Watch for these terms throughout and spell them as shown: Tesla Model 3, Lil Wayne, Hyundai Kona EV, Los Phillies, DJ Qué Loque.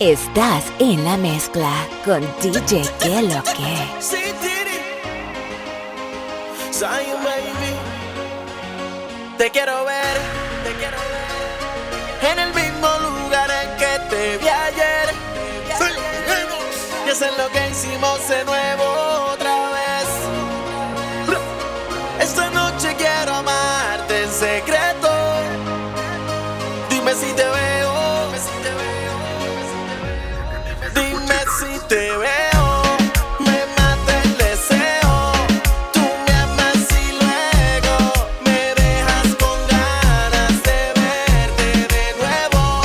Estás en la mezcla con DJ Qué Loque. See, did it. Saw you, baby. Te quiero ver, te quiero ver. En el mismo lugar en que te vi ayer. Y eso es lo que hicimos de nuevo otra vez. Esta noche quiero amarte en secreto. Dime si te ves. Si te veo, me mata el deseo. Tú me amas y luego me dejas con ganas de verte de nuevo.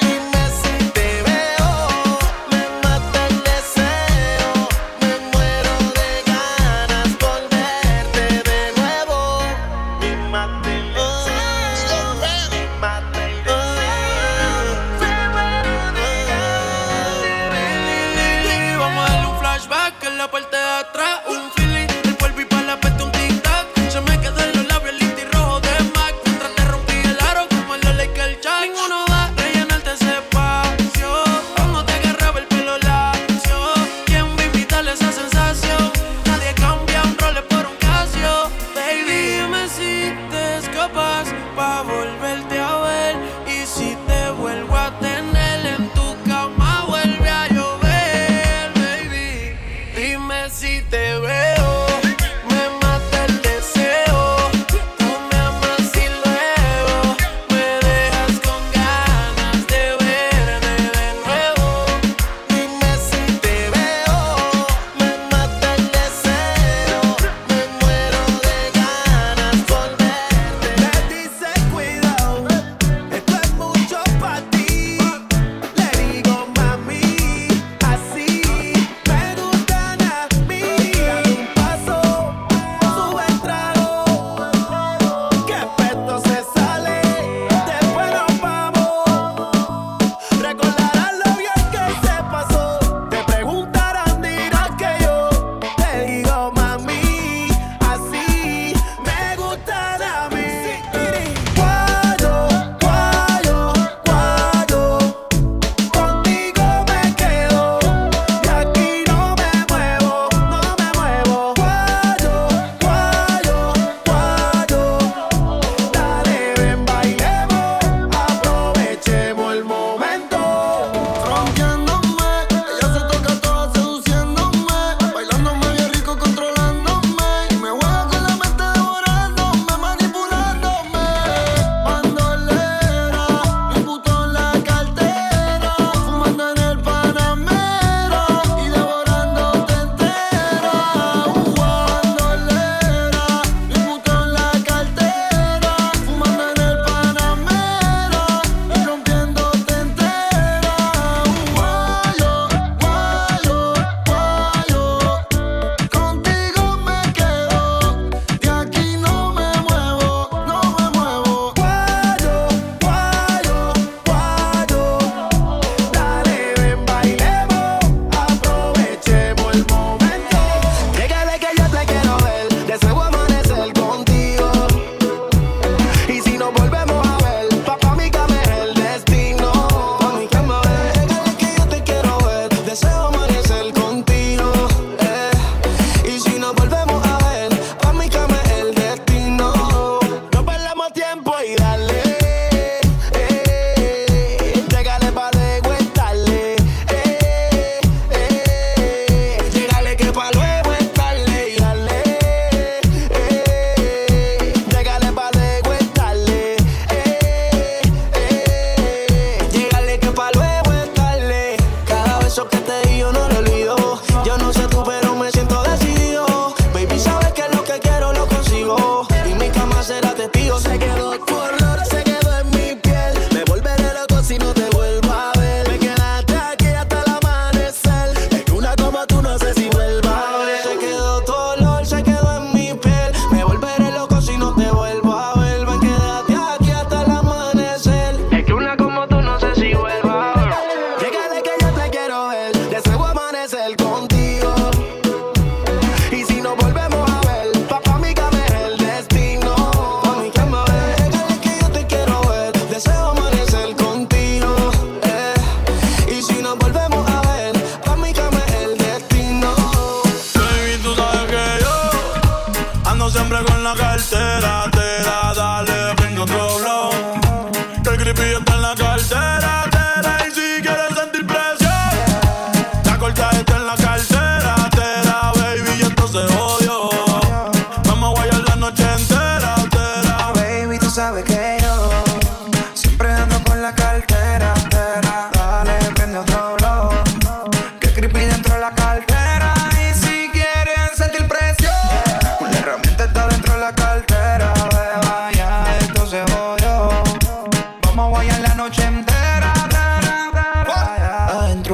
Dime si te veo, me mata el deseo. Me muero de ganas por verte de nuevo. Me mata el deseo, me mata el deseo. Me muero de ganas de verte. Vamos a darle un flashback en la parte de atrás. Un Phillies, el polvo y pa' la peste un tic-tac. Se me quedó en los labios el liti rojo de Mac. Mientras te rompí el aro como el de Lakers Jack. Ninguno va a rellenarte ese espacio. Cuando te agarraba el pelo lacio, ¿quién va a invitarle esa sensación? Nadie cambia un role por un Casio. Baby, dime si te escapas pa' volverte a ver. Y si te vuelvo a tener en tu cama, vuelve a llover. Si te veo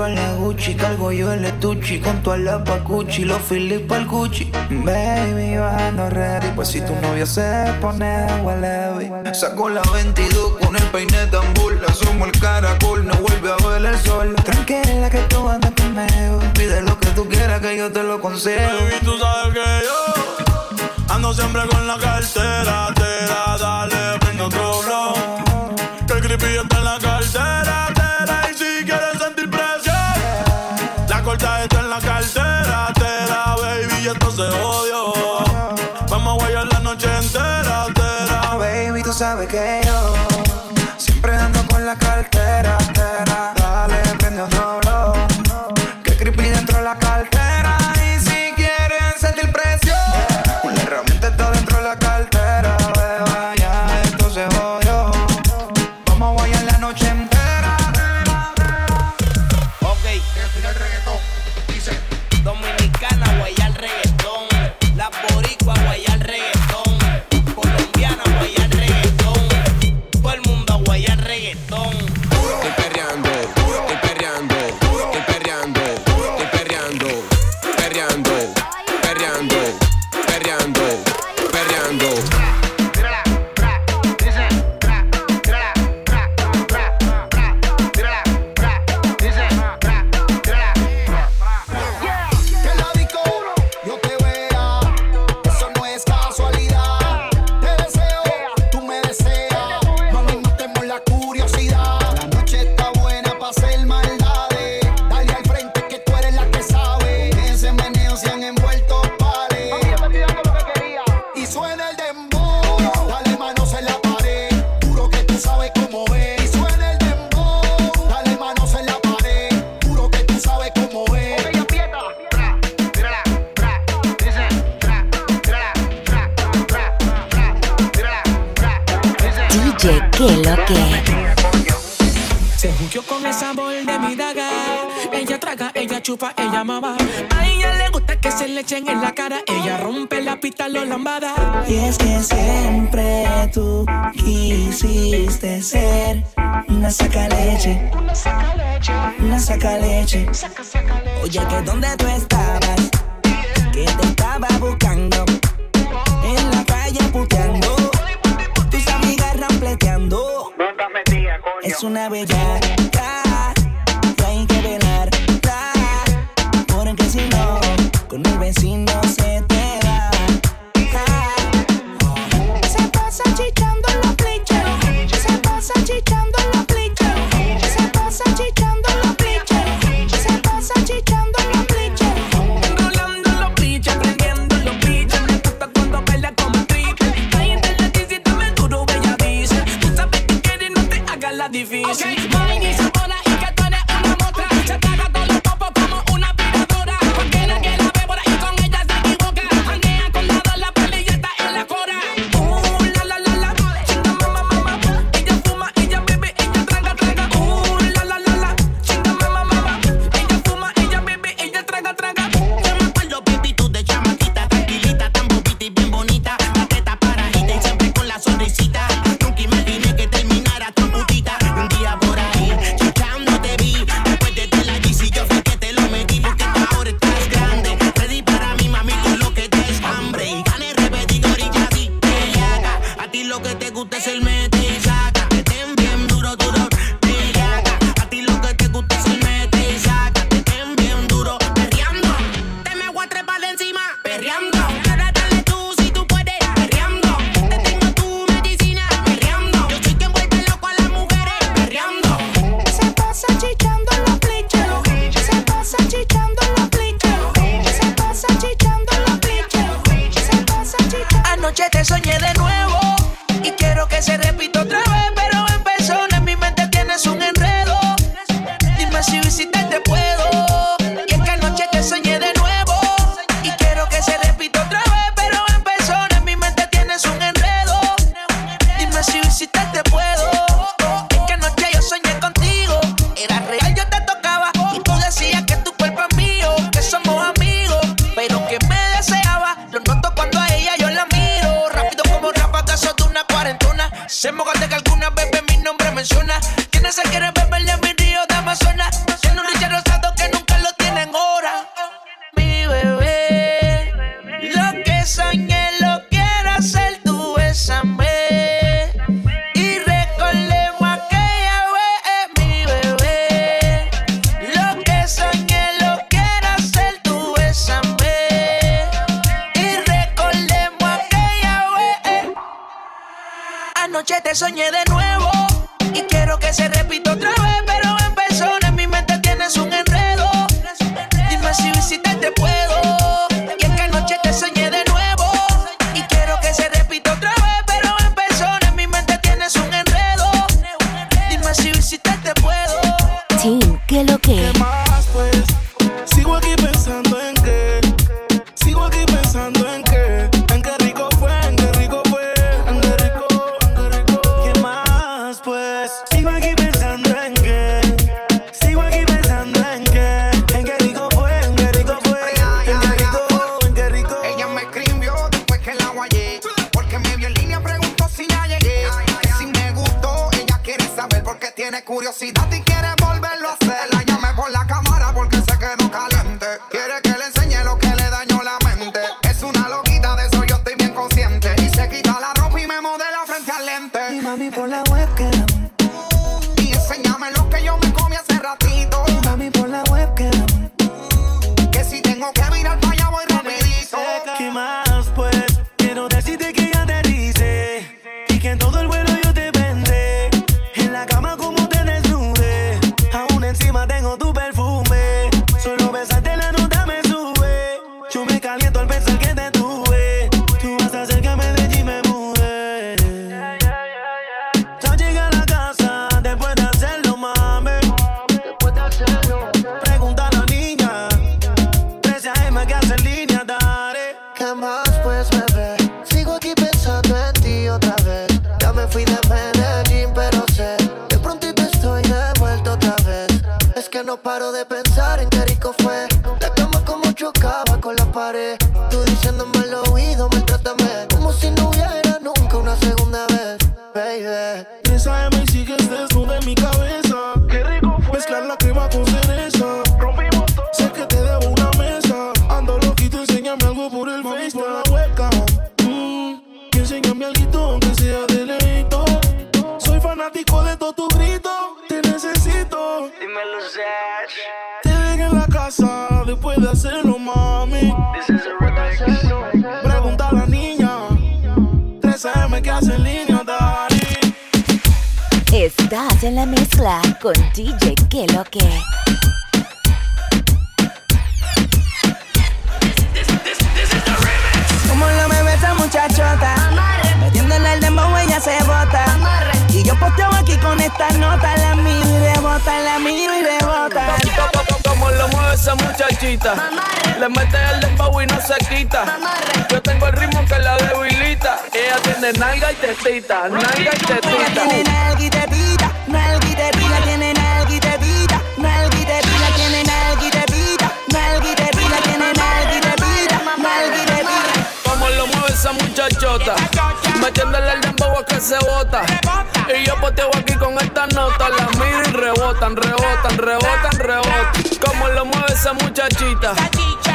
vale Gucci, cargo yo el estuchi con tu alapa Gucci, los Phillies pa'l Gucci. Baby, yo no ready, pues si tu novia se pone gualevi. Sacó la 22 con el peine tambor, la asomo el caracol, no vuelve a ver el sol. Tranquila que tú andas conmigo, pide lo que tú quieras que yo te lo concedo. Baby, tú sabes que yo ando siempre con la cartera, tera, dale, prendo otro blon, que el creepy está en la cartera, tera, y si quieres sentir presión, la corta está en la cartera, tera, baby, y esto se odió. Vamos a guayar la noche entera, tera. Baby, tú sabes que yo siempre ando con la cartera, tera, dale, prende otro blon, que el creepy dentro de la cartera, y si quieres sentir presión, una herramienta está dentro de la cartera, beba, ya esto se jodió. Vamos a guayar la noche entera, tera, tera. Ok, el reggaetón, dice dominicana, guayar reggaetón, la boricua, guayar reggaetón, colombiana, guayar reggaetón, todo el mundo a guayar reggaetón. Estoy perreando, estoy perreando, estoy perreando, estoy perreando, perreando, perreando, perreando, perreando. Qué lo que se jugó con el sabor de mi daga. Ella traga, ella chupa, ella mama. A ella le gusta que se le echen en la cara. Ella rompe la pita, lo lambada. Y es que siempre tú quisiste ser una sacaleche, una sacaleche, una sacaleche. Oye, que donde tú estabas, que te estaba buscando, en la calle puteando. Es una bellaca que hay que velar, porque si no, con el vecino se te va. Se pasa chichando en los bleachers, se pasa chichando en los bleachers, se pasa chichando en los bleachers, se pasa chichando en los bleachers. Enrolando los bleachers, prendiendo los bleachers, me gusta cuando baila con matrices. Ahí en la tienda me duro, bella dice, tú sabes que quieres, no te hagas la difícil. Se moja de que alguna bebé mi nombre menciona. ¿Quién se quiere beber de mi río de Amazonas? te soñé de nuevo y quiero que se repita otra vez, pero en persona en mi mente tienes un enredo. Dime si visité te puedo. Y es que anoche te soñé de nuevo y quiero que se repita otra vez, pero en persona en mi mente tienes un enredo. Dime si visité te puedo. Team, ¿qué lo que? ¿Qué más pues? Sigo aquí pensando en qué. Sigo aquí pensando en qué. En qué rico fue, en qué rico fue. En qué rico, en qué rico. ¿Qué más pues? Sigo aquí pensando en qué. Sigo aquí pensando en qué. En qué rico fue, en qué rico fue. En qué rico, en qué rico. Ella me escribió después que la guayé, porque me vio en línea, preguntó si ya llegué. Que si me gustó, ella quiere saber porque tiene curiosidad y quiere volverlo a hacer. La llamé por la cámara porque se quedó caliente. Quiere que le enseñe lo que le dañó la mente. Es una loquita, de eso yo estoy bien consciente. Y se quita la ropa y me modela frente al lente. Y mami por la webcam. Y enséñame lo que yo me comí hace ratito. Y mami por la webcam. Que si tengo que mirar para allá voy rapidito. ¿Qué más pues? Quiero decirte que ya te dice y que en todo el vuelo yo te vendé. En la cama como te desnudé, aún encima tengo tu perfume. Solo besarte la nota me sube. Yo me caliento al pensar que te tuve. Tú vas a hacer que me deje y me mude. Ya llegué a la casa después de hacerlo, mami. Pregunta a la niña. Pese a Emma que hace en línea, dale. ¿Qué más pues, bebé? Sigo aquí pensando en ti otra vez. Ya me fui de Medellín, pero sé de pronto y te estoy de vuelta otra vez. Es que no paro de pensar en qué rico fue. La cama como chocaba con la pared. Tú diciéndome al oído, maltrátame, como si no hubiera nunca una segunda vez, baby. Bésame y sigues desnuda en mi cabeza. Qué rico fue. Mezclar la crema con cereza. Rompimos todo. Sé que te debo una mesa. Ando loquito, enséñame algo por el Face, por la hueca. Y enséñame alguito, aunque sea de lejito. Soy fanático de todo tu grito. Te necesito. Dímelo, Zach. Te dejé en la casa después de hacerlo, mami. This is a remix. Pregunta a la niña. 3M que hace en línea, Dari. Estás en la mezcla con DJ Qué Loque. This is the remix. Como lo bebe esa muchachota. Metiendo en el dembow ella se bota. Y yo posteo aquí con estas notas. La miro y rebota, la miro y rebota. Como lo mueve esa muchachita. Le mete el dembow y no se quita. Yo tengo el ritmo que la debilita. Ella tiene nalga y tetita, nalga y tetita. Ella tiene nalga y tetita, nalga y tetita. Tiene nalga y tetita, nalga y tetita. Tiene nalga y tetita, nalga y tetita. Tiene nalga y tetita, nalga y tetita. Como lo mueve esa muchachota. Metiéndole el dembow a que se bota. Y yo poteo aquí con estas notas. Las miro y rebotan, rebotan, rebotan, rebotan. Como lo mueve esa muchachita.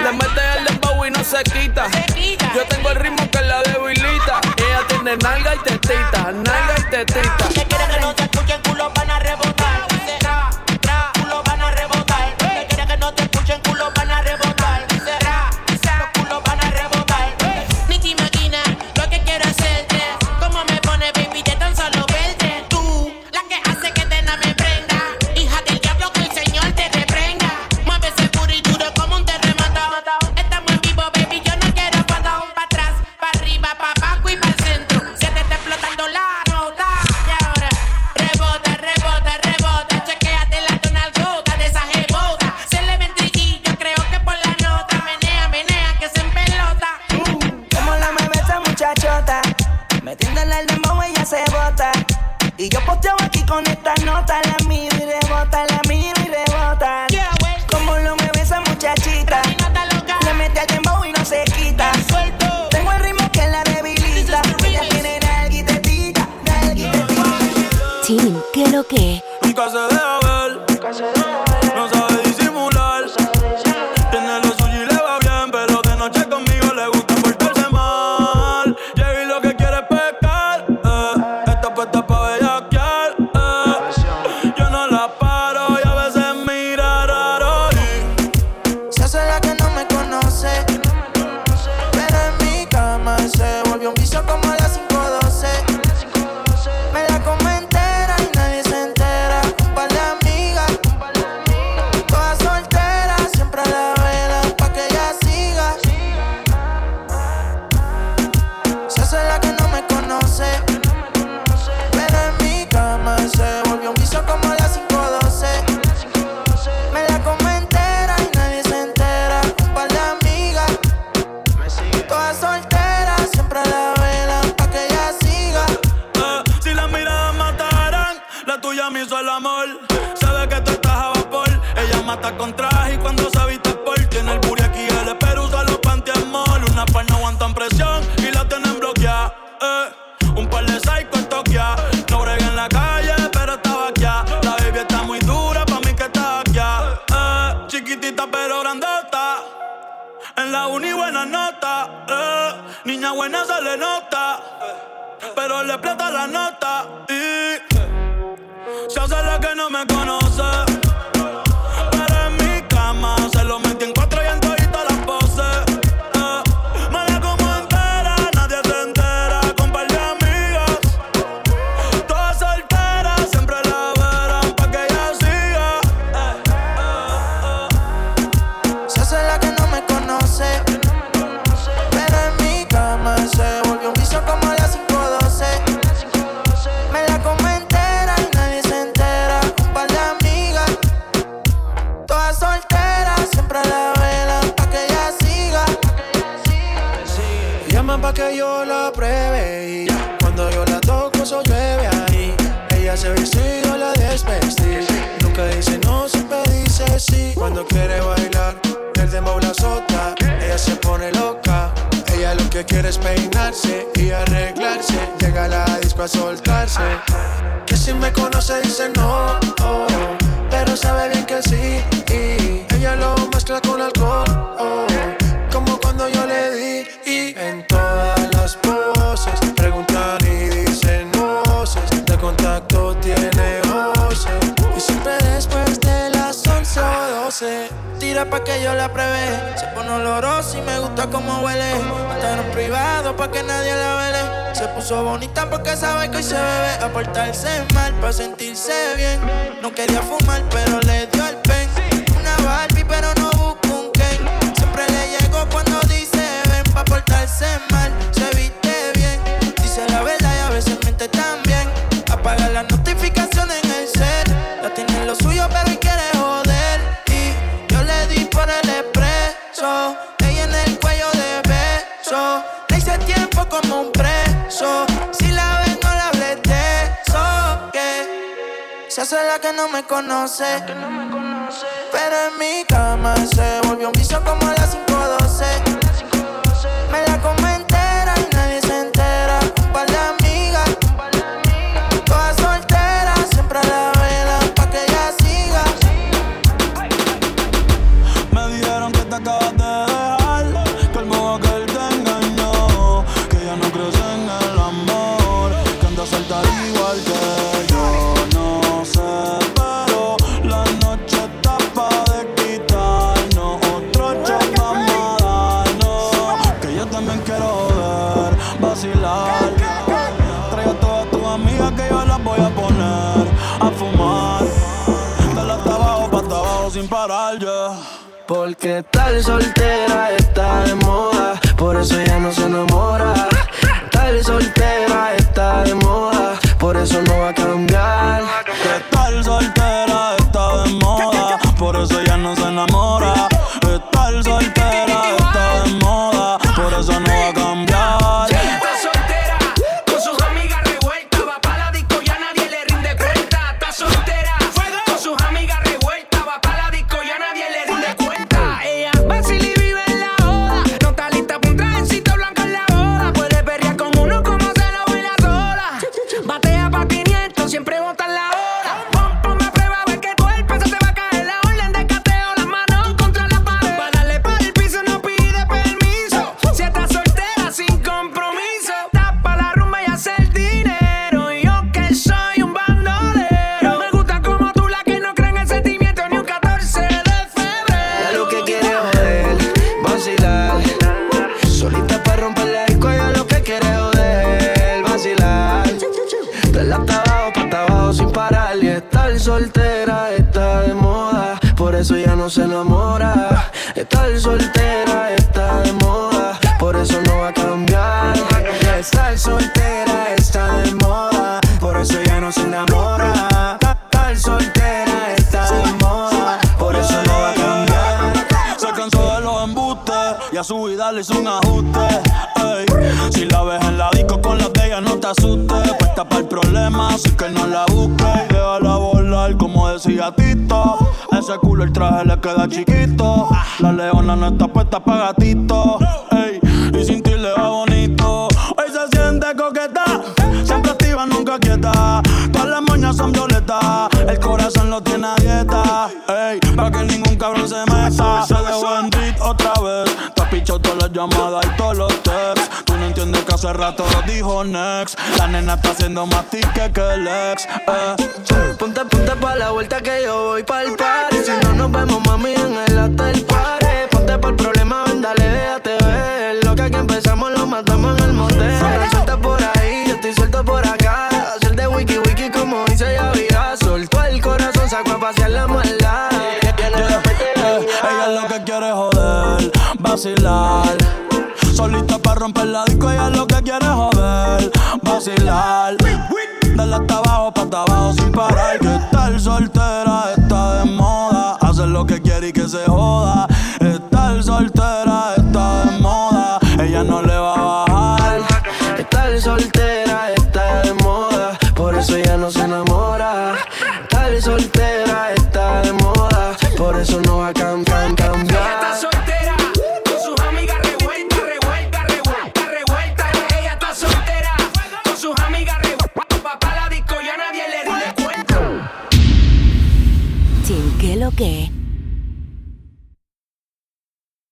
Le mete el dembow y no se quita. Yo tengo el ritmo que la debilita. Ella tiene nalga y tetita, nalga y tetita. Que quiere que no te escuchen, culo van a rebotar. Tra, tra, culo van a rebotar. Que quiere que no te escuchen, culo van a rebotar. Tra, tra, culo van a rebotar. Ni te imaginas lo que quiero hacer. Y yo posteo aquí con estas notas. La miro y rebota, la miro y rebota. Yeah, como lo mueve esa muchachita. Le mete al dembow y no se quita. Tengo el ritmo que la debilita. Ella tiene nalga y tetita, nalga y tetita. Team, ¿qué lo que? Nunca se deja ver. Nunca se deja ver. No sabe disimular. No sabe disimular. Tiene lo suyo y le va bien, pero de noche conmigo le gusta portarse mal. Llega y lo que quiere es pescar. Esta puesta pa' ver. Yeah. con traje y cuando se viste porte. En el booty aquí el espero usa los panties mall. Unas par no aguantan presión y la tienen bloqueada. Un par de psycho en Tokia. No bregué en la calle, pero estaba aquí. La baby está muy dura, pa' mí que está aquí. Chiquitita pero grandota. En la uni buena nota. Niña buena se le nota. Pero le plata la nota. Y se hace la que no me conoce. Pero en mi cama se lo metí en cuatro y en todita las poses. Mala como entera, nadie se entera. Con par de amigas, todas solteras, siempre la verán pa' que ella siga. Se hace la que no me conoce. Pero en mi cama se volvió un vicio como a las 5:12. Pa' que yo la pruebe y cuando yo la toco eso llueve ahí. Ella se viste y yo la desvestí. Nunca dice no, siempre dice sí. Cuando quiere bailar, el dembow la azota. Ella se pone loca. Ella lo que quiere es peinarse y arreglarse. Llega a la disco a soltarse. Que si me conoce dice no, oh, pero sabe bien que sí. Y ella lo mezcla con alcohol, oh, como cuando yo le di. Y entonces poses, preguntan y dicen voces. De contacto tiene voces. Y siempre después de las 11 o 12 tira pa' que yo la pruebe. Se pone olorosa y me gusta como huele. Instagram privado pa' que nadie la vele. Se puso bonita porque sabe que hoy se bebe. A portarse mal pa' sentirse bien. No quería fumar pero le dio el pen. Una Barbie pero no busca un Ken. Siempre le llegó cuando dice ven pa' portarse mal. También apaga las notificaciones en el cel. Ya tienen lo suyo pero hoy quiere joder. Y yo le di por el expreso. Ella en el cuello de beso. Le hice tiempo como un preso. Si la ves no la hables de eso. Que se hace la que no me conoce. Pero en mi cama se volvió un vicio como a las 5:12. Me la comí entera y nadie se entera. Pa' la porque tal soltera está de moda, por eso ella no se enamora. Tal soltera está de moda, por eso no va a cambiar. Que tal soltera está de moda, por eso ella no se enamora. Tal soltera está de moda, por eso no va a cambiar. Si ella está soltera, con sus amigas revueltas, va pa' la disco y a nadie le rinde cuenta. Está soltera, con sus amigas revueltas, va pa' la disco y a nadie le rinde cuenta. Basili vive en la joda, no está lista pa' un trajecito blanco en la boda. Puede perrear con uno como se lo ve la sola. Batea pa' 500, siempre botan la hora. Ponme a prueba, ve que cuerpo se te va a caer la orden de cateo. Las manos contra la pared, pa' darle pa' el piso no pide permiso. Si estás soltera sin compromiso, tapa la rumba y hace el dinero. Y yo que soy un bandolero, me gusta como tú la que no creen en sentimiento. Ni un 14 de febrero. Ya lo que quiere vacilar, solita pa' romper la disco, ella lo que quiere joder, vacilar. De la hasta abajo, pa' hasta abajo sin parar. Y estar soltera está de moda, por eso ya no se enamora. Estar soltera está de moda, por eso no va a cambiar. Estar soltera está de moda, por eso ya no se enamora. Estar soltera está de moda, por eso no va a cambiar. Se cansó de los embustes y a su vida le hizo un ajuste. Ey. Si la ves en la disco con las de ella no te asustes. Puesta para el problema, así que no la busques. Deja la bola dar, como decía Tito. Ese culo el traje le queda chiquito. La leona no está puesta pa' gatito. Ey, y sin ti le va bonito. Hoy se siente coqueta, siempre activa, nunca quieta. Todas las moñas son violetas, el corazón lo tiene a dieta. Ey, pa' que ningún cabrón se meta. Se dejó en beat otra vez. Te has pichado todas las llamadas y todos los texts. Entiendo que hace rato lo dijo next. La nena está haciendo más tique que el ex. Ponte, ponte pa' la vuelta que yo voy pa'l party. Si no nos vemos, mami, en el after party. Ponte pa'l problema, ven, dale, déjate ver. Lo que aquí empezamos lo matamos en el motel. Ahora suelta por ahí, yo estoy suelto por acá. Hacer de wiki wiki como dice ya vida. Soltó el corazón, sacó a pasear la maldad. Ella lo que quiere es joder, vacilar. Solita pa' romper la disco, ella lo que quiere es joder, vacilar. Dale hasta abajo sin parar. Que estar soltera está de moda, hacer lo que quiere y que se joda. Estar soltera está de moda, ella no le va a bajar. Estar soltera está de moda, por eso ella no se enamora. Estar soltera está de moda, por eso no va a cambiar. Okay.